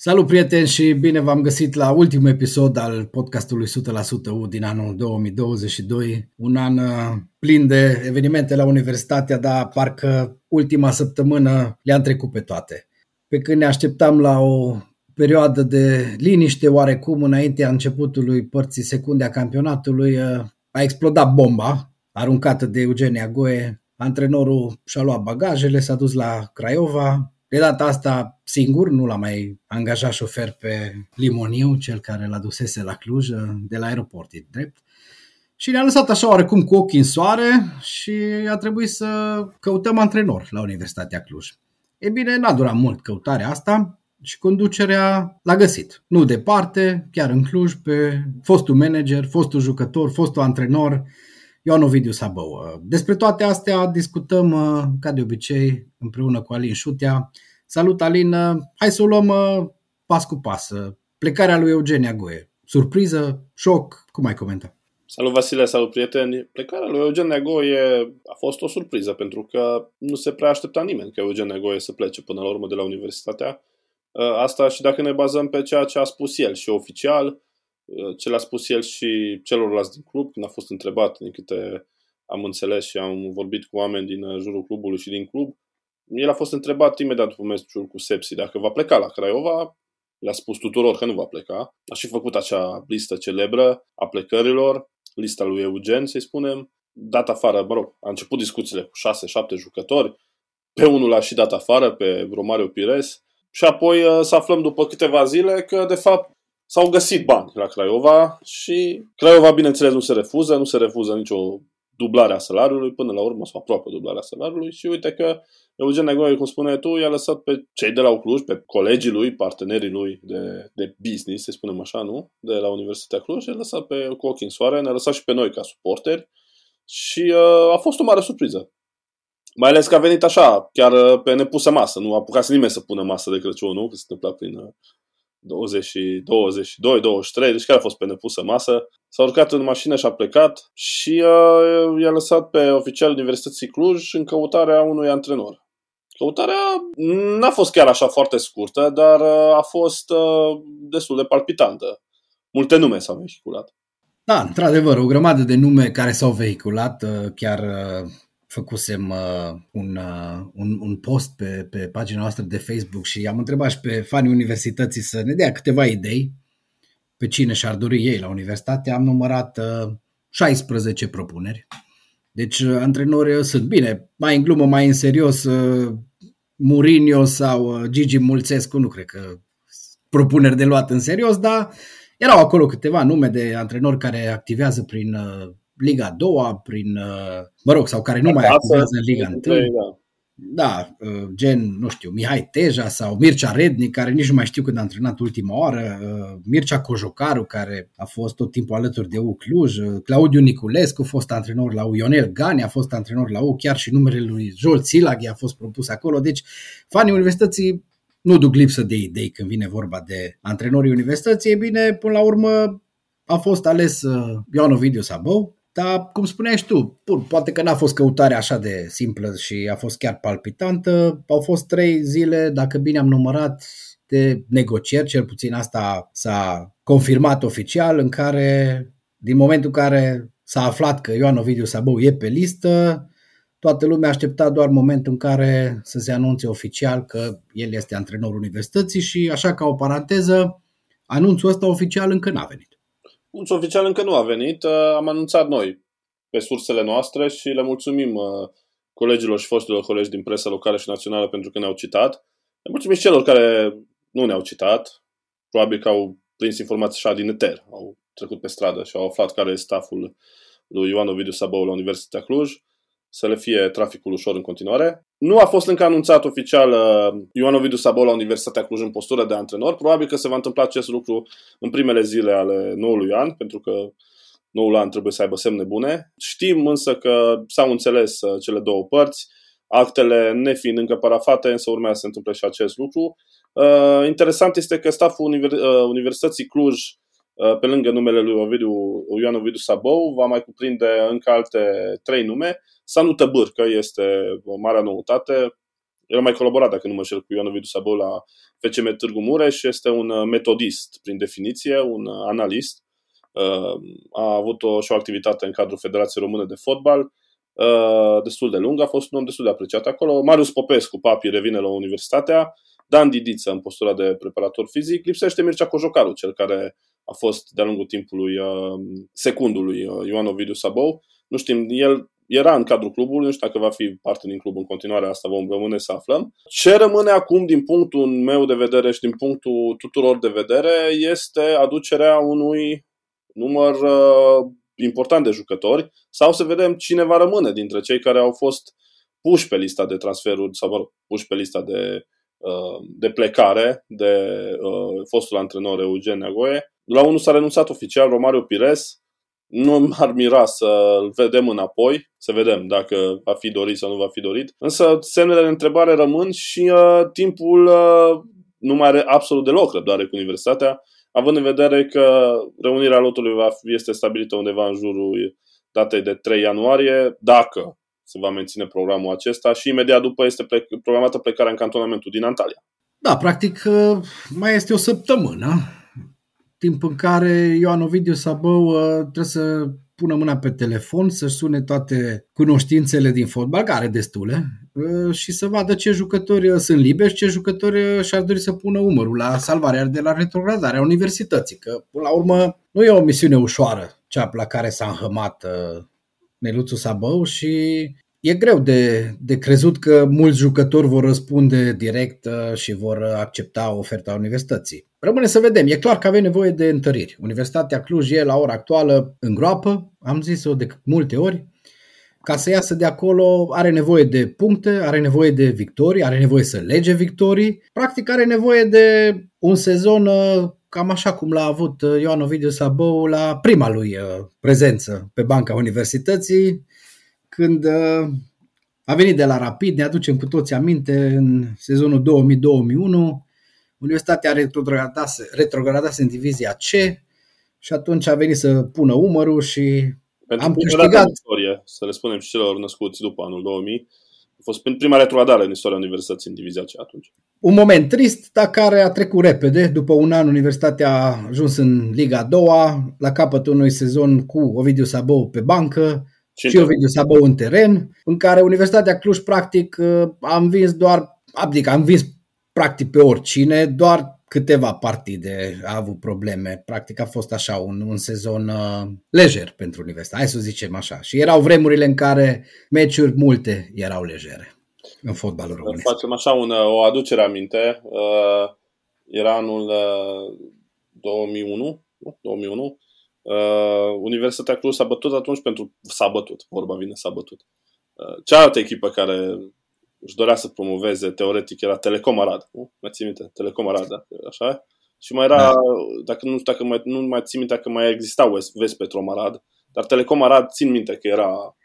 Salut prieteni și bine v-am găsit la ultimul episod al podcastului 100% U din anul 2022. Un an plin de evenimente la Universitatea, dar parcă ultima săptămână le-am trecut pe toate. Pe când ne așteptam la o perioadă de liniște oarecum înaintea începutului părții secunde a campionatului, a explodat bomba aruncată de Eugen Neagoe. Antrenorul și-a luat bagajele, s-a dus la Craiova. De data asta singur, nu l-a mai angajat șofer pe Limoniu, cel care l-a dusese la Cluj, de la aeroport, e drept. Și ne-a lăsat așa oarecum cu ochii în soare și a trebuit să căutăm antrenor la Universitatea Cluj. E bine, n-a durat mult căutarea asta și conducerea l-a găsit. Nu departe, chiar în Cluj, pe fostul manager, fostul jucător, fostul antrenor, Ioan Ovidiu Sabău. Despre toate astea discutăm, ca de obicei, împreună cu Alin Șutea. Salut, Alin! Hai să o luăm pas cu pas. Plecarea lui Eugen Neagoe. Surpriză? Șoc? Cum ai comentat? Salut, Vasile! Salut, prieteni! Plecarea lui Eugen Neagoe a fost o surpriză, pentru că nu se prea aștepta nimeni că Eugen Neagoe să plece până la urmă de la Universitatea. Asta și dacă ne bazăm pe ceea ce a spus el și oficial, ce l-a spus el și celorlalți din club, când a fost întrebat, din câte am înțeles și am vorbit cu oameni din jurul clubului și din club, el a fost întrebat imediat după meciul cu Sepsi dacă va pleca la Craiova, le-a spus tuturor că nu va pleca, a și făcut acea listă celebră a plecărilor, lista lui Eugen, să-i spunem, dat afară, a început discuțiile cu 6-7 jucători, pe unul l-a și dat afară, pe Romario Pires, și apoi să aflăm după câteva zile că, de fapt, s-au găsit bani la Craiova și Craiova, bineînțeles, nu se refuză nicio dublare a salariului, până la urmă, sau aproape dublarea salariului și uite că Eugen Neagoe, cum spuneai tu, i-a lăsat pe cei de la Cluj, pe colegii lui, partenerii lui de business, să spunem așa, nu? De la Universitatea Cluj, i-a lăsat pe cu ochii în soare, ne-a lăsat și pe noi ca suporteri și a fost o mare surpriză. Mai ales că a venit așa, chiar pe nepusă masă, nu a apucat nimeni să pună masă de Crăciun, nu? Că se întâmpla prin 20, 22, 23, deci care a fost pe nepusă masă, s-a urcat în mașină și a plecat și i-a lăsat pe oficialul Universității Cluj în căutarea unui antrenor. Căutarea n-a fost chiar așa foarte scurtă, dar a fost destul de palpitantă. Multe nume s-au vehiculat. Da, într-adevăr, o grămadă de nume care s-au vehiculat, chiar făcusem un post pe pagina noastră de Facebook și am întrebat și pe fanii Universității să ne dea câteva idei pe cine și-ar dori ei la Universitate. Am numărat 16 propuneri. Deci antrenori sunt, bine, mai în glumă, mai în serios, Mourinho sau Gigi Mulțescu, nu cred că propuneri de luat în serios, dar erau acolo câteva nume de antrenori care activează prin Liga 2, prin, sau care nu mai activează în Liga 1. Da, gen, nu știu, Mihai Teja sau Mircea Rednic, care nici nu mai știu când a antrenat ultima oară, Mircea Cojocaru, care a fost tot timpul alături de U Cluj, Claudiu Niculescu, fost antrenor la U, Ionel Gani a fost antrenor la U, chiar și numele lui Joel Țilaghi a fost propus acolo. Deci, fanii Universității nu duc lipsă de idei când vine vorba de antrenorii Universității. E bine, până la urmă a fost ales Ioan Ovidiu Sabău. Dar, cum spuneai și tu, poate că n-a fost căutarea așa de simplă și a fost chiar palpitantă. Au fost 3 zile, dacă bine am numărat, de negocieri, cel puțin asta s-a confirmat oficial, în care, din momentul în care s-a aflat că Ioan Ovidiu Sabău e pe listă, toată lumea aștepta doar momentul în care să se anunțe oficial că el este antrenorul Universității și, așa ca o paranteză, anunțul ăsta oficial încă n-a venit. Anunțul oficial încă nu a venit, am anunțat noi pe sursele noastre și le mulțumim colegilor și foștilor colegi din presa locală și națională pentru că ne-au citat. Le mulțumim și celor care nu ne-au citat, probabil că au prins informații așa din eter, au trecut pe stradă și au aflat care este staful lui Ioan Ovidiu Sabău la Universitatea Cluj, să le fie traficul ușor în continuare. Nu a fost încă anunțat oficial Ioan Ovidiu Sabău la Universitatea Cluj în postură de antrenor. Probabil că se va întâmpla acest lucru în primele zile ale noului an, pentru că noul an trebuie să aibă semne bune. Știm însă că s-au înțeles cele două părți, actele nefiind încă parafate, însă urmează să se întâmple și acest lucru. Interesant este că staful Universității Cluj, pe lângă numele lui Ioan Ovidiu Sabău, va mai cuprinde încă alte 3 nume. Sanu că este o mare noutate, El a mai colaborat, dacă nu mă șer, cu Ioan Ovidiu Sabău la FCM Târgu Mureș. Este un metodist, prin definiție, un analist. A avut și o activitate în cadrul Federației Române de Fotbal destul de lungă. A fost un om destul de apreciat acolo. Marius Popescu, Papi, revine la Universitatea. Dan Didiță, în postura de preparator fizic. Lipsește Mircea Cojocaru, cel care a fost de-a lungul timpului secundului Ioan Ovidiu Sabău. Nu știm, el era în cadrul clubului, nu știu dacă va fi parte din club în continuare, asta vom rămâne să aflăm. Ce rămâne acum din punctul meu de vedere și din punctul tuturor de vedere este aducerea unui număr important de jucători sau să vedem cine va rămâne dintre cei care au fost puși pe lista de transferuri sau puși pe lista de plecare de fostul antrenor Eugen Neagoe. La unul s-a renunțat oficial, Romario Pires. Nu m-ar mira să-l vedem înapoi, să vedem dacă va fi dorit sau nu va fi dorit. Însă semnele de întrebare rămân și timpul nu mai are absolut deloc răbdare cu Universitatea, având în vedere că reunirea lotului este stabilită undeva în jurul datei de 3 ianuarie, dacă se va menține programul acesta și imediat după este programată plecarea în cantonamentul din Antalya. Da, practic mai este o săptămână, timp în care Ioan Ovidiu Sabău trebuie să pună mâna pe telefon, să-și sune toate cunoștințele din fotbal, care are destule, și să vadă ce jucători sunt liberi și ce jucători și-ar dori să pună umărul la salvarea de la retrogradarea universității. Că, până la urmă, nu e o misiune ușoară cea la care s-a înhămat Neluțu Sabău și e greu de crezut că mulți jucători vor răspunde direct și vor accepta oferta universității. Rămâne să vedem, e clar că avem nevoie de întăriri. Universitatea Cluj e la ora actuală în groapă, am zis-o de multe ori. Ca să iasă de acolo are nevoie de puncte, are nevoie de victorii, are nevoie să lege victorii. Practic are nevoie de un sezon cam așa cum l-a avut Ioan Ovidiu Sabău la prima lui prezență pe banca universității, când a venit de la Rapid, ne aducem cu toți aminte, în sezonul 2000-2001, Universitatea retrogradase în divizia C și atunci a venit să pună umărul și pentru am câștigat. Istorie, să le spunem și celor născuți după anul 2000, a fost prima retrogradare în istoria Universității în divizia C atunci. Un moment trist, dar care a trecut repede. După un an, Universitatea a ajuns în Liga a doua, la capătul unui sezon cu Ovidiu Sabău pe bancă, și Ovidiu Sabău în teren, în care Universitatea Cluj practic a învins practic pe oricine, doar câteva partide a avut probleme. Practic a fost așa un sezon lejer pentru Universitatea, hai să zicem așa. Și erau vremurile în care meciuri multe erau lejere în fotbalul românesc. Facem așa o aducere aminte, era anul 2001. Universitatea Cluj s-a bătut. Cealaltă echipă care își dorea să promoveze teoretic era Telecom Arad, nu? Mai ții minte? Telecom Arad, da? Așa? Și mai era, da. dacă nu mai țin minte că mai exista West Petrom Arad, dar Telecom Arad țin minte că era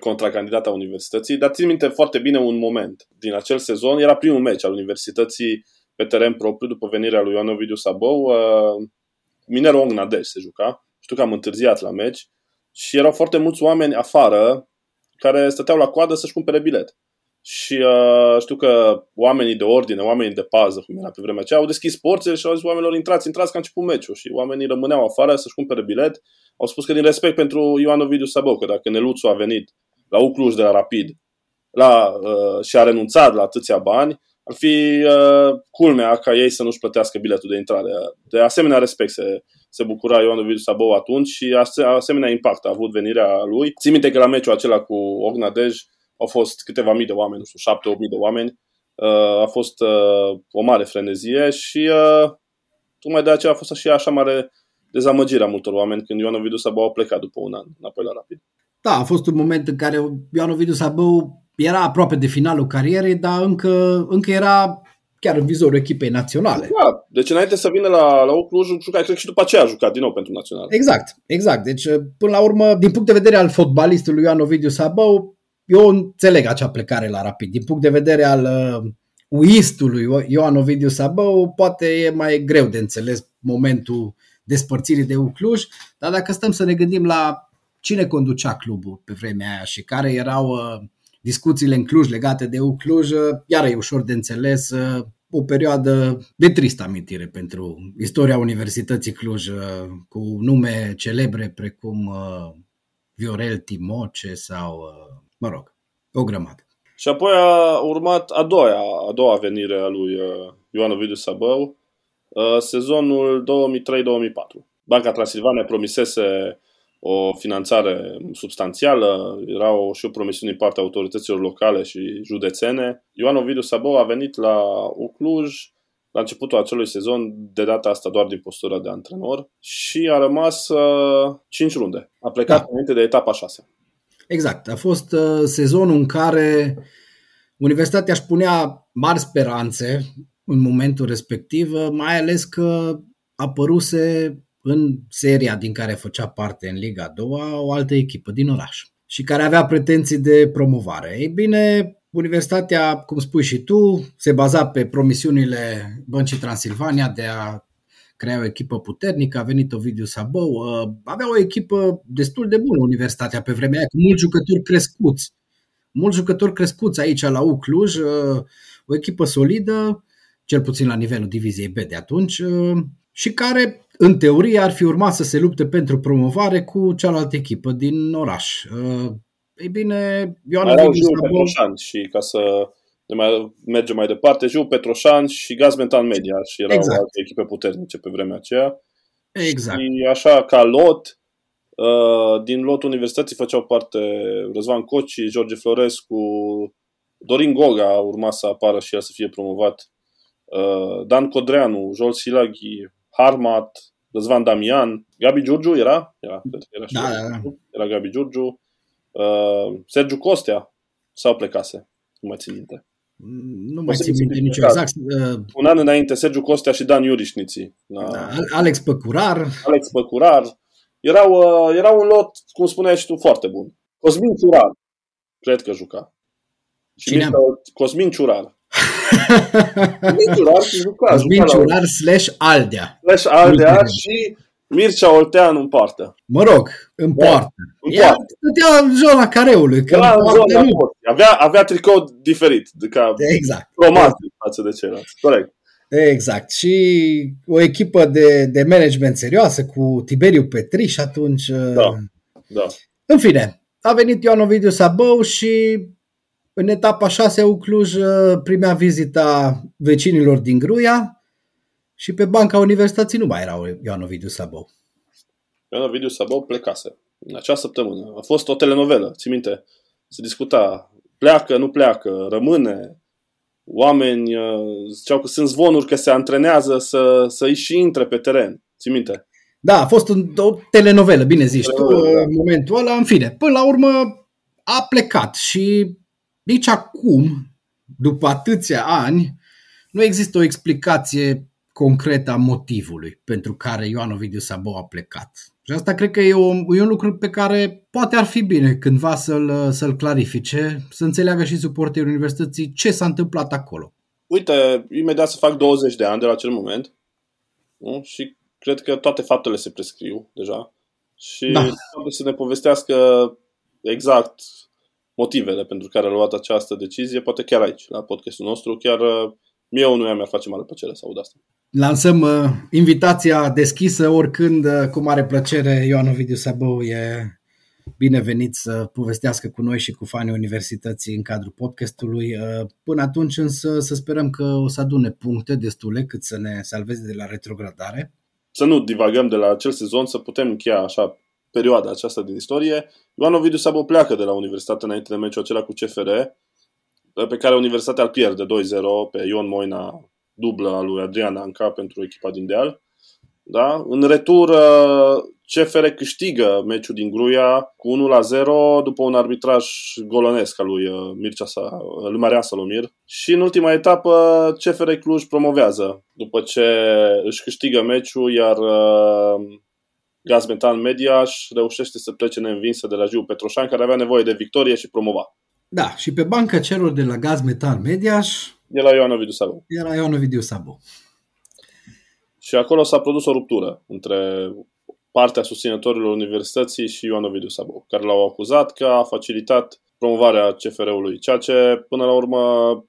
contracandidata universității, dar țin minte foarte bine un moment din acel sezon, era primul meci al universității pe teren propriu după venirea lui Ioan Ovidiu Sabău, Minero Ognadej se juca. Știu că am întârziat la meci și erau foarte mulți oameni afară care stăteau la coadă să-și cumpere bilet. Și știu că oamenii de ordine, oamenii de pază, cum era pe vremea aceea, au deschis porțile și au zis oamenilor intrați că a început meciul. Și oamenii rămâneau afară să-și cumpere bilet. Au spus că din respect pentru Ioan Ovidiu Sabău, că dacă Neluțu a venit la Cluj de la Rapid și a renunțat la atâția bani, ar fi culmea ca ei să nu-și plătească biletul de intrare. De asemenea respect se bucura Ioan Ovidiu Sabău atunci și asemenea impact a avut venirea lui. Țin minte că la meciul acela cu Ognadej au fost câteva mii de oameni, nu știu, 7-8 mii de oameni. A fost o mare frenezie și tocmai de aceea a fost și așa mare dezamăgire a multor oameni când Ioan Ovidiu Sabău a plecat după un an înapoi la Rapid. Da, a fost un moment în care Ioan Ovidiu Sabău era aproape de finalul carierei, dar încă era chiar în vizorul echipei naționale. Da, deci înainte să vină la Cluj, juca, cred că și după aceea a jucat din nou pentru național. Exact. Deci, până la urmă, din punct de vedere al fotbalistului Ioan Ovidiu Sabău, eu înțeleg acea plecare la Rapid. Din punct de vedere al uistului Ioan Ovidiu Sabău, poate e mai greu de înțeles momentul despărțirii de Cluj, dar dacă stăm să ne gândim la cine conducea clubul pe vremea aia și care erau discuțiile în Cluj legate de EU Cluj, iar e ușor de înțeles, o perioadă de tristă amintire pentru istoria Universității Cluj, cu nume celebre precum Viorel Timoce sau, mă rog, o grămadă. Și apoi a urmat a doua venire a lui Ioan Ovidiu Sabău, sezonul 2003-2004. Banca Transilvania promisese o finanțare substanțială, erau și o promisiune din partea autorităților locale și județene. Ioan Ovidiu Sabău a venit la U Cluj la începutul acelui sezon, de data asta doar din postura de antrenor, și a rămas 5 runde. A plecat înainte de etapa 6. Exact. A fost sezonul în care Universitatea își punea mari speranțe în momentul respectiv, mai ales că apăruse în seria din care făcea parte, în Liga a doua, o altă echipă din oraș și care avea pretenții de promovare. Ei bine, Universitatea, cum spui și tu, se baza pe promisiunile Băncii Transilvania de a crea o echipă puternică. A venit Ovidiu Sabău, avea o echipă destul de bună Universitatea pe vremea aia, cu mulți jucători crescuți aici la U Cluj, o echipă solidă, cel puțin la nivelul diviziei B de atunci, și care în teorie ar fi urmat să se lupte pentru promovare cu cealaltă echipă din oraș. Ei bine, Ioan Ovidiu Sabău și, ca să mergem mai departe, Jiu Petroșan și Gaz Metan Mediaș erau alte echipe puternice pe vremea aceea. Exact. Și așa, ca lot, din lotul Universității făceau parte Răzvan Cocci, George Florescu, Dorin Goga urma să apară și el să fie promovat, Dan Codreanu, Jol Silaghi, Harmat, Răzvan Damian, Gabi Giurgiu era Gabi Giurgiu, Sergiu Costea sau plecase, nu mai țin minte nicio exact. Un an înainte Sergiu Costea și Dan Iurișniții. Alex Păcurar. Era un lot, cum spuneai și tu, foarte bun. Cosmin Ciurar, cred că juca. Cosmin Ciurar. Cosmin Ciurar /Aldea și Mircea Olteanu în poartă. Mă rog, în poartă. Stătea în zona careului. Avea tricou diferit. Exact. Romantic față de ceilalți. Corect. Exact. Și o echipă de management serioasă cu Tiberiu Petriș atunci. Da. În fine, a venit Ioan Ovidiu Sabău și în etapa 6 U Cluj primea vizita vecinilor din Gruia și pe banca Universității nu mai era Ioan Ovidiu Sabău. Ioan Ovidiu Sabău plecase în acea săptămână. A fost o telenovelă, ții minte? Se discuta, pleacă, nu pleacă, rămâne. Oameni ziceau că sunt zvonuri că se antrenează să-i și intre pe teren. Ții minte? Da, a fost o telenovelă, bine zici tu, în momentul ăla. În fine, până la urmă a plecat și nici acum, după atâția ani, nu există o explicație concretă a motivului pentru care Ioan Ovidiu Sabău a plecat. Și asta cred că e un lucru pe care poate ar fi bine cândva să-l clarifice, să înțeleagă și suporterii Universității ce s-a întâmplat acolo. Uite, imediat se fac 20 de ani de la acel moment, nu? Și cred că toate faptele se prescriu deja și trebuie să ne povestească exact motivele pentru care a luat această decizie, poate chiar aici, la podcastul nostru. Chiar mie unul mi-ar face mare plăcere să aud asta. Lansăm invitația deschisă oricând, cu mare plăcere. Ioan Ovidiu Sabău e binevenit să povestească cu noi și cu fanii Universității în cadrul podcastului. Până atunci însă să sperăm că o să adune puncte destule cât să ne salveze de la retrogradare. Să nu divagăm de la acel sezon, să putem încheia așa perioada aceasta din istorie. Ioan Ovidiu Sabău pleacă de la Universitate înainte de meciul acela cu CFR, pe care Universitatea îl pierde 2-0 pe Ion Moina, dublă a lui Adrian Anca pentru echipa din Deal. Da? În retur, CFR câștigă meciul din Gruia cu 1-0 după un arbitraj golănesc al lui Marian Salomir. Și în ultima etapă, CFR Cluj promovează după ce își câștigă meciul, iar Gaz Metan Mediaș reușește să plece neînvinsă de la Jiu Petroșan, care avea nevoie de victorie și promova. Da, și pe banca celor de la Gaz Metan Mediaș era Ioan Ovidiu Sabău. Și acolo s-a produs o ruptură între partea susținătorilor Universității și Ioan Ovidiu Sabău, care l-au acuzat că a facilitat promovarea CFR-ului, ceea ce până la urmă,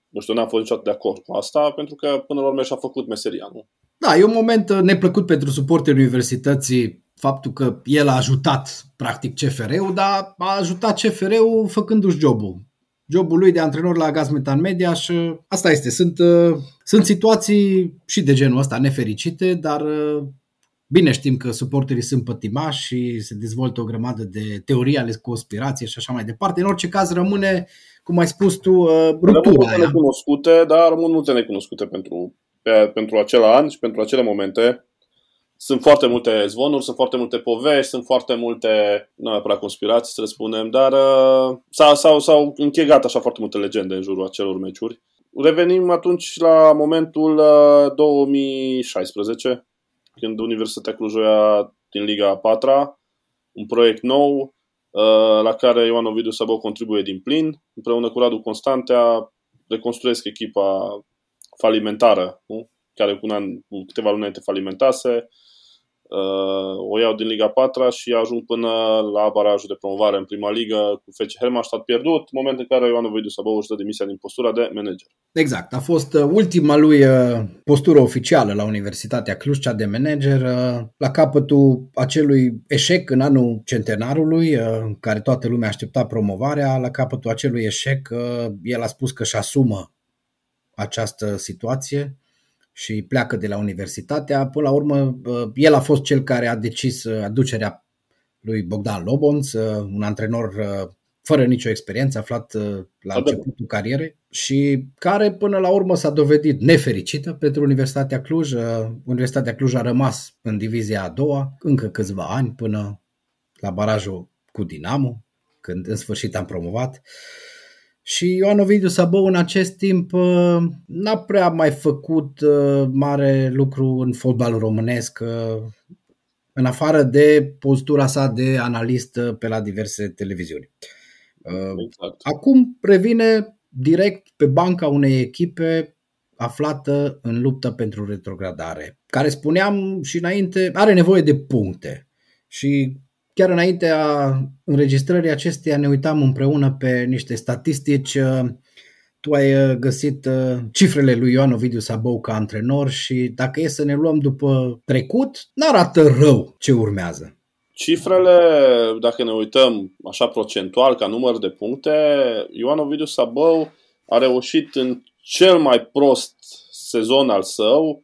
nu știu, n-am fost niciodată de acord cu asta, pentru că până la urmă și-a făcut meseria, nu? Da, e un moment neplăcut pentru suporterii universității, faptul că el a ajutat practic CFR-ul, dar a ajutat CFR-ul făcându-și jobul lui de antrenor la Gaz Metan Mediaș. Asta este, sunt situații și de genul ăsta nefericite, dar bine știm că suporterii sunt pătimași și se dezvoltă o grămadă de teorii ale conspirației și așa mai departe. În orice caz rămâne, cum ai spus tu, ruptura aia. Necunoscute, dar rămân multe necunoscute pentru acel an și pentru acele momente. Sunt foarte multe zvonuri, sunt foarte multe povești, sunt foarte multe, nu neapărat conspirații să le spunem, dar s-au închegat așa foarte multe legende în jurul acelor meciuri. Revenim atunci la momentul 2016, când Universitatea Cluj joia din Liga a 4-a, un proiect nou la care Ioan Ovidiu Sabău contribuie din plin, împreună cu Radu Constantea reconstruiesc echipa falimentară, nu? Care cu câteva luni înainte falimentase, o iau din Liga 4 și ajung până la barajul de promovare în prima ligă cu FC Hermannstadt pierdut, moment în care Ioan Ovidiu Sabău își dă demisia din postura de manager. Exact, a fost ultima lui postură oficială la Universitatea Cluj, cea de manager, la capătul acelui eșec în anul centenarului, în care toată lumea aștepta promovarea, la capătul acelui eșec el a spus că își asumă această situație și pleacă de la universitatea. Până la urmă, el a fost cel care a decis aducerea lui Bogdan Lobonț, un antrenor fără nicio experiență, aflat la începutul carierei și care până la urmă s-a dovedit nefericită pentru Universitatea Cluj. Universitatea Cluj a rămas în divizia a doua încă câțiva ani până la barajul cu Dinamo, când în sfârșit am promovat. Și Ioan Ovidiu Sabău în acest timp n-a prea mai făcut mare lucru în fotbalul românesc, în afară de postura sa de analist pe la diverse televiziuni. Exact. Acum revine direct pe banca unei echipe aflată în luptă pentru retrogradare, care, spuneam și înainte, are nevoie de puncte. Și chiar înaintea înregistrării acesteia ne uitam împreună pe niște statistici. Tu ai găsit cifrele lui Ioan Ovidiu Sabău ca antrenor și dacă e să ne luăm după trecut, n-arată rău ce urmează. Cifrele, dacă ne uităm așa procentual ca număr de puncte, Ioan Ovidiu Sabău a reușit în cel mai prost sezon al său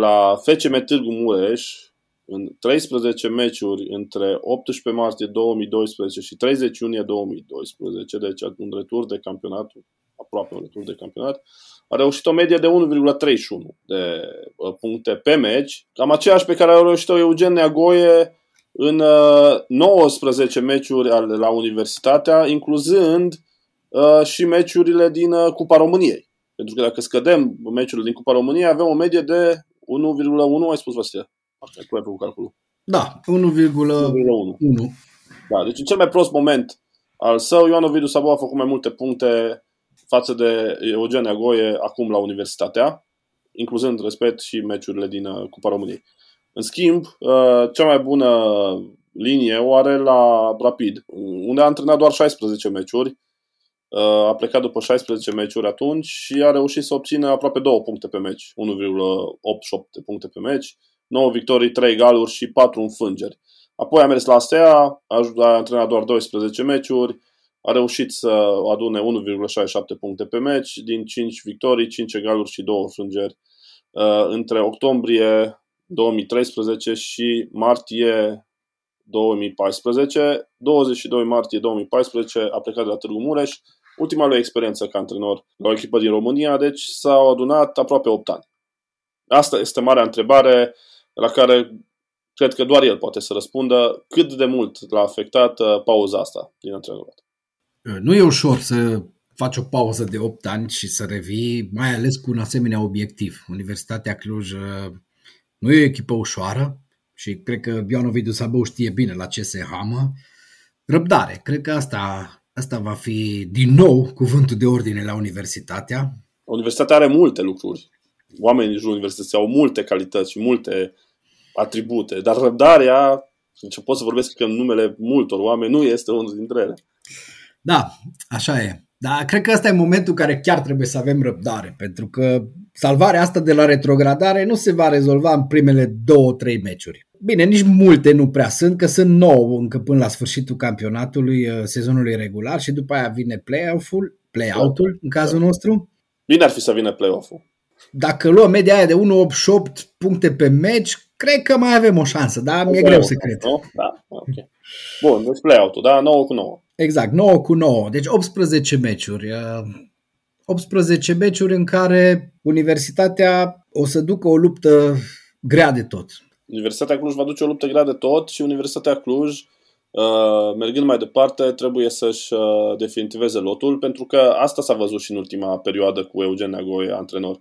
la FCM Târgu Mureș, în 13 meciuri între 18 martie 2012 și 30 iunie 2012, deci un retur de campionat, aproape un retur de campionat, a reușit o medie de 1,31 de puncte pe meci, cam aceeași pe care a reușit-o Eugen Neagoe în 19 meciuri la Universitatea, incluzând și meciurile din Cupa României. Pentru că dacă scădem meciurile din Cupa României, avem o medie de 1,1, ai spus, Vasile? Da, 1,1. Da, deci în cel mai prost moment al său, Ioan Ovidiu Sabău a făcut mai multe puncte față de Eugen Neagoe acum la Universitatea, incluzând, respect, și meciurile din Cupa României. În schimb, cea mai bună linie o are la Rapid, unde a antrenat doar 16 meciuri, a plecat după 16 meciuri atunci și a reușit să obțină aproape 2 puncte pe meci, 1,88 puncte pe meci, 9 victorii, 3 egaluri și 4 înfrângeri. Apoi a mers la Steaua, a antrenat doar 12 meciuri, a reușit să adune 1,67 puncte pe meci, din 5 victorii, 5 egaluri și 2 înfrângeri. Între octombrie 2013 și martie 2014, 22 martie 2014 a plecat de la Târgu Mureș, ultima lui experiență ca antrenor la o echipă din România, deci s-au adunat aproape 8 ani. Asta este marea întrebare la care cred că doar el poate să răspundă, cât de mult l-a afectat pauza asta din antrenorat. Nu e ușor să faci o pauză de 8 ani și să revii, mai ales cu un asemenea obiectiv. Universitatea Cluj nu e o echipă ușoară și cred că Ioan Ovidiu Sabău știe bine la ce se hamă. Răbdare, cred că asta va fi din nou cuvântul de ordine la Universitatea. Universitatea are multe lucruri. Oamenii din jurul universității au multe calități și multe atribute, dar răbdarea, deci pot să vorbesc că în numele multor oameni, nu este unul dintre ele. Da, așa e. Dar cred că ăsta e momentul în care chiar trebuie să avem răbdare, pentru că salvarea asta de la retrogradare nu se va rezolva în primele 2-3 meciuri. Bine, nici multe nu prea sunt, că sunt 9 încă până la sfârșitul campionatului, sezonului regular, și după aia vine play-off-ul, play-out-ul în cazul nostru. Bine ar fi să vină play-off-ul. Dacă luăm media aia de 1.88 puncte pe meci, cred că mai avem o șansă, dar mi-e greu să cred. Nu? Da, ok. Bun, deci play-out-ul, da? 9-9. Exact, 9-9, deci 18 meciuri. 18 meciuri în care Universitatea o să ducă o luptă grea de tot. Universitatea Cluj va duce o luptă grea de tot și Universitatea Cluj, mergând mai departe, trebuie să-și definitiveze lotul, pentru că asta s-a văzut și în ultima perioadă cu Eugen Neagoe, antrenor.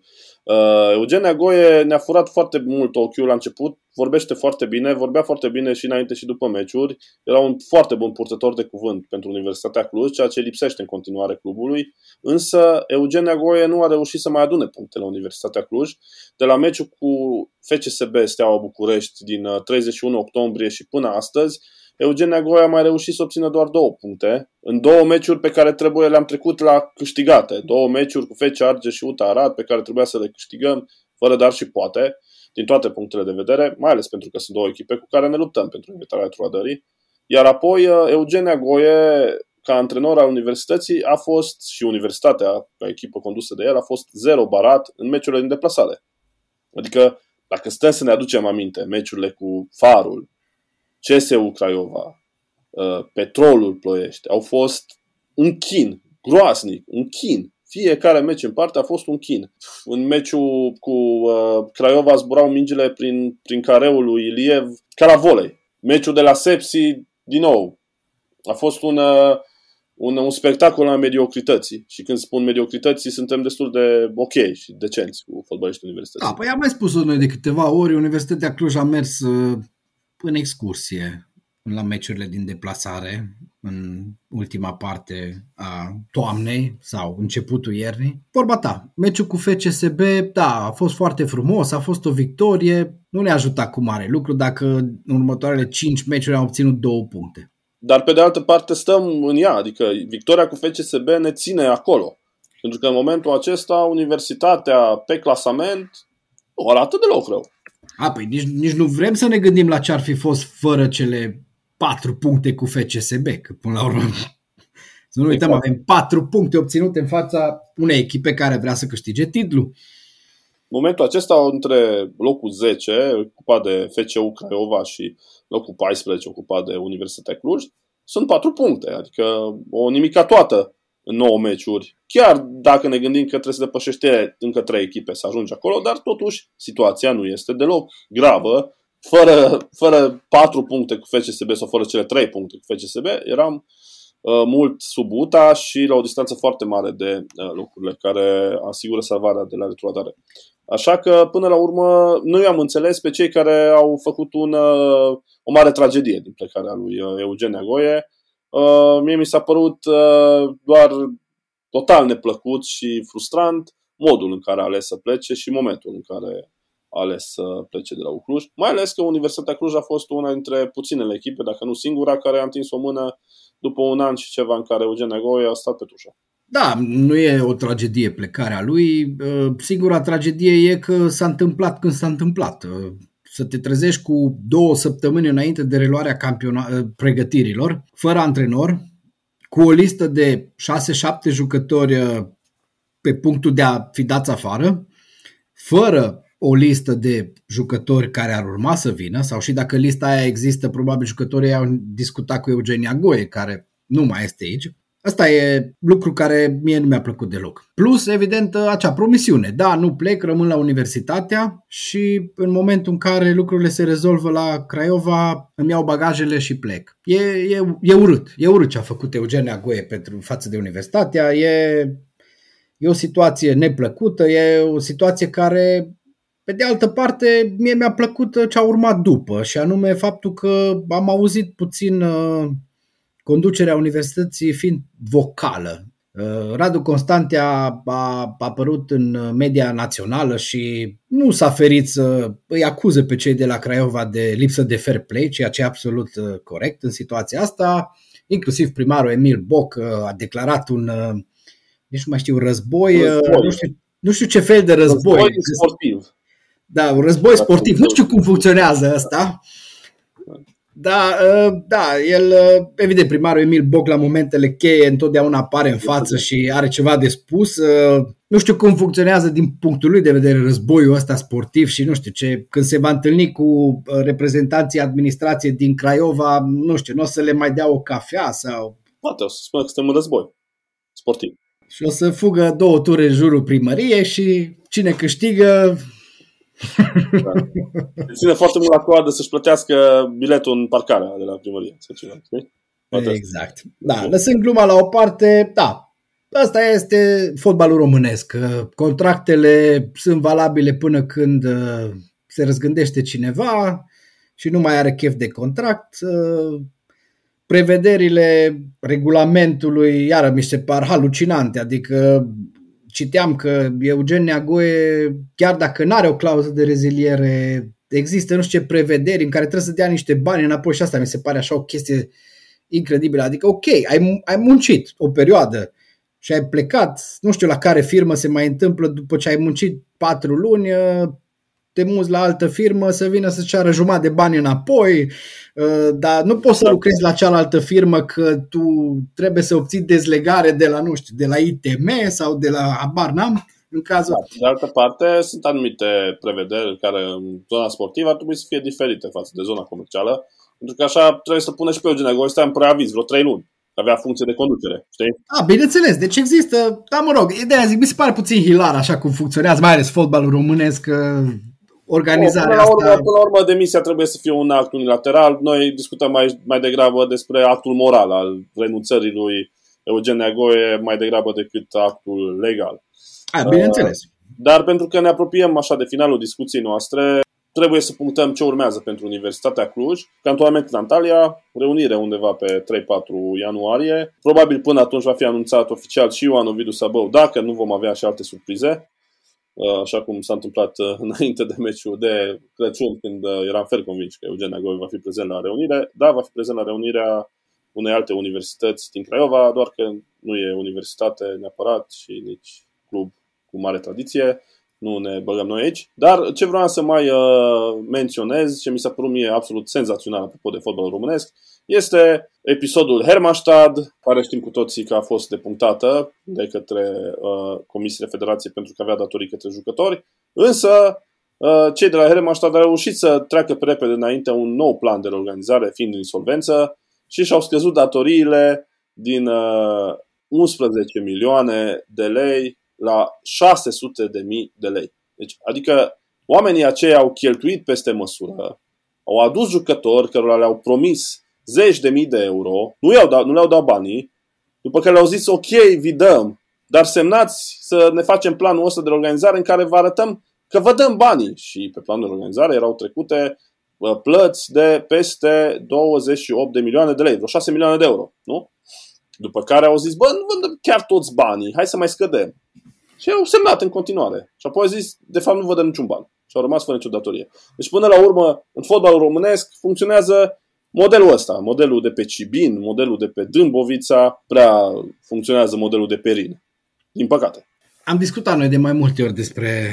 Eugen Neagoe ne-a furat foarte mult ochiul la început, vorbește foarte bine, vorbea foarte bine și înainte și după meciuri, era un foarte bun purtător de cuvânt pentru Universitatea Cluj, ceea ce lipsește în continuare clubului, însă Eugen Neagoe nu a reușit să mai adune puncte la Universitatea Cluj. De la meciul cu FCSB Steaua București din 31 octombrie și până astăzi, Eugen Neagoe a mai reușit să obțină doar 2 puncte în 2 meciuri pe care le-am trecut la câștigate. 2 meciuri cu FC Argeș și UTA Arad pe care trebuia să le câștigăm fără dar și poate, din toate punctele de vedere, mai ales pentru că sunt 2 echipe cu care ne luptăm pentru evitarea retrogradării. Iar apoi Eugen Neagoe, ca antrenor al Universității, a fost, și Universitatea, ca echipă condusă de el, a fost 0 barat în meciurile din deplasare. Adică, dacă stăm să ne aducem aminte, meciurile cu Farul, CSU Craiova, Petrolul Ploiești, au fost un chin groaznic, un chin. Fiecare meci în parte a fost un chin. În meciul cu Craiova zburau mingile prin careul lui Iliev ca la volei. Meciul de la Sepsi, din nou, a fost un spectacol al mediocrității. Și când spun mediocrității, suntem destul de ok și decenți cu fotbaliștii Universității. Da, păi am mai spus-o noi de câteva ori, Universitatea Cluj a mers în excursie la meciurile din deplasare în ultima parte a toamnei sau începutul iernii. Vorba ta, meciul cu FCSB, da, a fost foarte frumos, a fost o victorie, nu ne ajută cu mare lucru dacă în următoarele 5 meciuri am obținut 2 puncte. Dar pe de altă parte stăm în ea, adică victoria cu FCSB ne ține acolo, pentru că în momentul acesta Universitatea pe clasament o arată deloc rău. A, păi nici nu vrem să ne gândim la ce ar fi fost fără cele 4 puncte cu FCSB, că până la urmă, să nu uităm, avem 4 puncte obținute în fața unei echipe care vrea să câștige titlul. În momentul acesta, între locul 10, ocupat de FCU Craiova, și locul 14, ocupat de Universitatea Cluj, sunt 4 puncte, adică o nimica toată în 9 meciuri. Chiar dacă ne gândim că trebuie să depășești încă 3 echipe să ajungi acolo, dar totuși situația nu este deloc gravă. Fără 4 puncte cu FCSB sau fără cele 3 puncte cu FCSB, eram mult sub UTA și la o distanță foarte mare de locurile care asigură salvarea de la retrogradare. Așa că, până la urmă, noi am înțeles pe cei care au făcut o mare tragedie din plecarea lui Eugen Neagoe. Mie mi s-a părut doar total neplăcut și frustrant modul în care a ales să plece și momentul în care a ales să plece de la Cluj. Mai ales că Universitatea Cluj a fost una dintre puținele echipe, dacă nu singura, care a întins o mână după un an și ceva în care Eugen Neagoe a stat pe tușă. Da, nu e o tragedie plecarea lui. Singura tragedie e că s-a întâmplat când s-a întâmplat. Să te trezești cu 2 săptămâni înainte de reluarea pregătirilor, fără antrenor, cu o listă de 6-7 jucători pe punctul de a fi dați afară, fără o listă de jucători care ar urma să vină, sau și dacă lista aia există, probabil jucătorii au discutat cu Eugen Neagoe, care nu mai este aici. Asta e lucru care mie nu mi-a plăcut deloc. Plus, evident, acea promisiune. Da, nu plec, rămân la Universitatea, și în momentul în care lucrurile se rezolvă la Craiova, îmi iau bagajele și plec. E urât. E urât ce a făcut Eugen Neagoe față de Universitatea. E o situație neplăcută, e o situație care, pe de altă parte, mie mi-a plăcut ce a urmat după, și anume faptul că am auzit puțin conducerea Universității fiind vocală. Radu Constantea a apărut în media națională și nu s-a ferit să îi acuze pe cei de la Craiova de lipsă de fair play, ceea ce e absolut corect în situația asta. Inclusiv primarul Emil Boc a declarat un război. Nu știu ce fel de război sportiv. Da, un război sportiv. Nu știu cum funcționează asta. Da, el, evident, primarul Emil Boc la momentele cheie întotdeauna apare în față și are ceva de spus. Nu știu cum funcționează din punctul lui de vedere războiul ăsta sportiv și nu știu ce. Când se va întâlni cu reprezentanții administrației din Craiova, nu știu, nu o să le mai dea o cafea sau... Poate o să spună că suntem în război sportiv. Și o să fugă 2 ture în jurul primăriei și cine câștigă... Da. Ține foarte mult la coadă să-și plătească biletul în parcare de la primărie. Exact. Da, lăsând gluma la o parte, da. Asta este fotbalul românesc. Contractele sunt valabile până când se răzgândește cineva și nu mai are chef de contract. Prevederile regulamentului, iară, mi se par halucinante, adică citeam că Eugen Neagoe, chiar dacă n-are o clauză de reziliere, există nu știu ce prevederi în care trebuie să dea niște bani înapoi și asta mi se pare așa o chestie incredibilă. Adică ok, ai muncit o perioadă și ai plecat, nu știu la care firmă se mai întâmplă, după ce ai muncit 4 luni, te muți la altă firmă să vină să-ți ceară jumătate de bani înapoi, dar nu poți să lucrezi la cealaltă firmă că tu trebuie să obții dezlegare de la, nu știu, de la ITM sau de la abar n-am în cazul. De altă parte, sunt anumite prevederi care în zona sportivă ar trebui să fie diferite față de zona comercială, pentru că așa trebuie să pune și pe Eugen Neagoe, stai în preaviz vreo 3 luni. Avea funcție de conducere, știi? A, bineînțeles, deci există, da, mă rog, ideea zic, mi se pare puțin hilar așa cum funcționează, mai ales fotbalul românesc, organizarea asta. Până la urmă, demisia trebuie să fie un act unilateral. Noi discutăm mai degrabă despre actul moral al renunțării lui Eugen Neagoe, mai degrabă decât actul legal. A, bineînțeles. Dar pentru că ne apropiem așa de finalul discuției noastre, trebuie să punctăm ce urmează pentru Universitatea Cluj. Cantonament în Antalya, reunire undeva pe 3-4 ianuarie. Probabil până atunci va fi anunțat oficial și Ioan Ovidiu Sabău, dacă nu vom avea și alte surprize, așa cum s-a întâmplat înainte de meciul de Crăciun, când eram fer convins că Eugen Neagoe va fi prezent la reunire. Da, va fi prezent la reunirea unei alte universități din Craiova, doar că nu e universitate neapărat și nici club cu mare tradiție. Nu ne băgăm noi aici. Dar ce vreau să mai menționez, ce mi s-a părut mie absolut senzațional apropo de fotbal românesc, este episodul Hermannstadt, care știm cu toții că a fost depunctată de către Comisiile Federației pentru că avea datorii către jucători. Însă cei de la Hermannstadt au reușit să treacă pe repede înainte un nou plan de reorganizare fiind în insolvență și și-au scăzut datoriile din 11 milioane de lei la 600.000 de lei. Deci, adică oamenii aceia au cheltuit peste măsură, au adus jucători cărora le-au promis 10.000 de euro, nu le-au dat banii, după care le-au zis ok, vi dăm, dar semnați să ne facem planul ăsta de reorganizare în care vă arătăm că vă dăm banii. Și pe planul de reorganizare erau trecute plăți de peste 28 de milioane de lei, vreo 6 milioane de euro, nu? După care au zis, bă, nu dăm chiar toți banii, hai să mai scădem. Și au semnat în continuare. Și apoi au zis, de fapt nu vă dăm niciun ban. Și au rămas fără nicio datorie. Deci până la urmă, în fotbalul românesc funcționează modelul ăsta. Modelul de pe Cibin, modelul de pe Dâmbovița, prea funcționează modelul de pe Rin. Din păcate. Am discutat noi de mai multe ori despre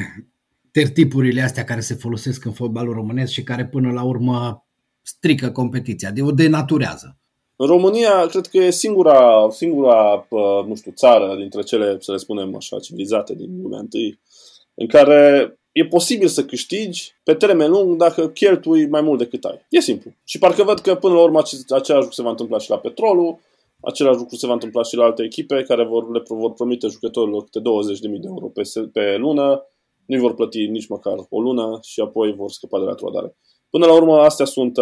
tertipurile astea care se folosesc în fotbalul românesc și care până la urmă strică competiția, o denaturează. În România, cred că e singura nu știu, țară dintre cele, să le spunem așa, civilizate din lumea întâi, în care e posibil să câștigi pe termen lung dacă cheltui mai mult decât ai. E simplu. Și parcă văd că până la urmă același lucru se va întâmpla și la Petrolul, același lucru se va întâmpla și la alte echipe care vor promite jucătorilor câte 20.000 de euro pe lună, nu-i vor plăti nici măcar o lună și apoi vor scăpa de la trădare. Până la urmă, astea sunt...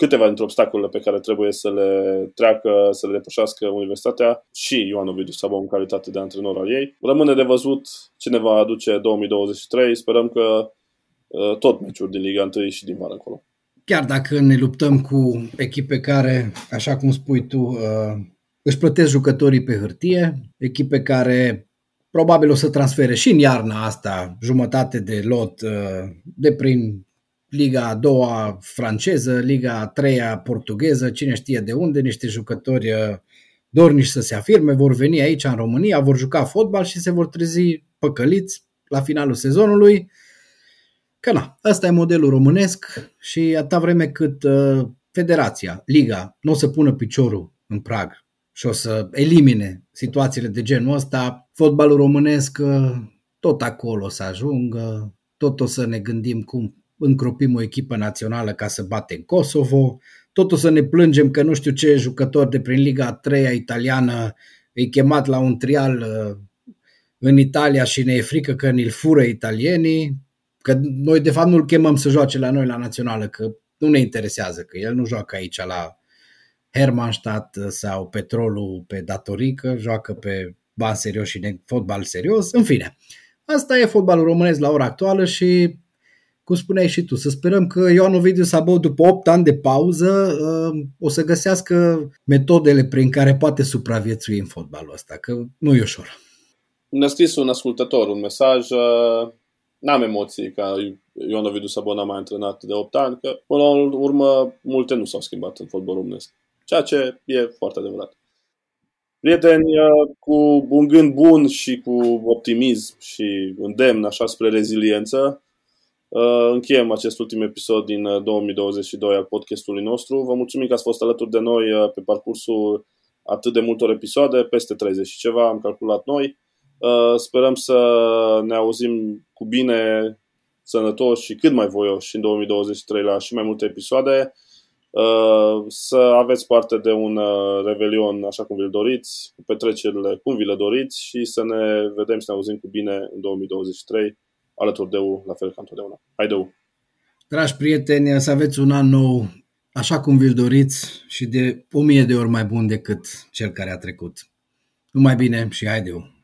câteva dintre obstacolele pe care trebuie să le treacă, să le depășească Universitatea și Ioan Ovidiu Sabău în calitate de antrenor al ei. Rămâne de văzut ce ne va aduce 2023. Sperăm că tot meciuri din Liga 1 și din vară acolo. Chiar dacă ne luptăm cu echipe care, așa cum spui tu, își plătesc jucătorii pe hârtie, echipe care probabil o să transfere și în iarna asta jumătate de lot de prin Liga a doua franceză, Liga a treia portugheză, cine știe de unde, niște jucători dornici să se afirme, vor veni aici în România, vor juca fotbal și se vor trezi păcăliți la finalul sezonului. Că na, ăsta e modelul românesc și atâta vreme cât federația, liga, nu o să pună piciorul în prag și o să elimine situațiile de genul ăsta, fotbalul românesc tot acolo o să ajungă, tot o să ne gândim cum încropim o echipă națională ca să batem Kosovo, tot o să ne plângem că nu știu ce jucător de prin Liga a treia italiană e chemat la un trial în Italia și ne e frică că ni-l fură italienii, că noi de fapt nu-l chemăm să joace la noi la națională, că nu ne interesează, că el nu joacă aici la Hermannstadt sau Petrolul pe datorii, că joacă pe bani serios și fotbal serios. În fine, asta e fotbalul românesc la ora actuală și cum spuneai și tu, să sperăm că Ioan Ovidiu Sabău, după 8 ani de pauză, o să găsească metodele prin care poate supraviețui în fotbalul ăsta, că nu e ușor. Ne-a scris un ascultător un mesaj, n-am emoții că Ioan Ovidiu Sabău n-a mai antrenat de 8 ani, că până la urmă multe nu s-au schimbat în fotbalul românesc, ceea ce e foarte adevărat. Prieteni, cu un gând bun și cu optimism și îndemn așa spre reziliență, încheiem acest ultim episod din 2022 al podcastului nostru. Vă mulțumim că ați fost alături de noi pe parcursul atât de multor episoade, peste 30 și ceva am calculat noi. Sperăm să ne auzim cu bine, sănătoși și cât mai voioși în 2023 la și mai multe episoade. Să aveți parte de un revelion așa cum vi-l doriți, cu petrecerile cum vi le doriți și să ne vedem și ne auzim cu bine în 2023. Alături de eu, la fel ca întotdeauna. Haideu! Dragi prieteni, să aveți un an nou așa cum vi-l doriți și de 1000 de ori mai bun decât cel care a trecut. Numai bine și haideu!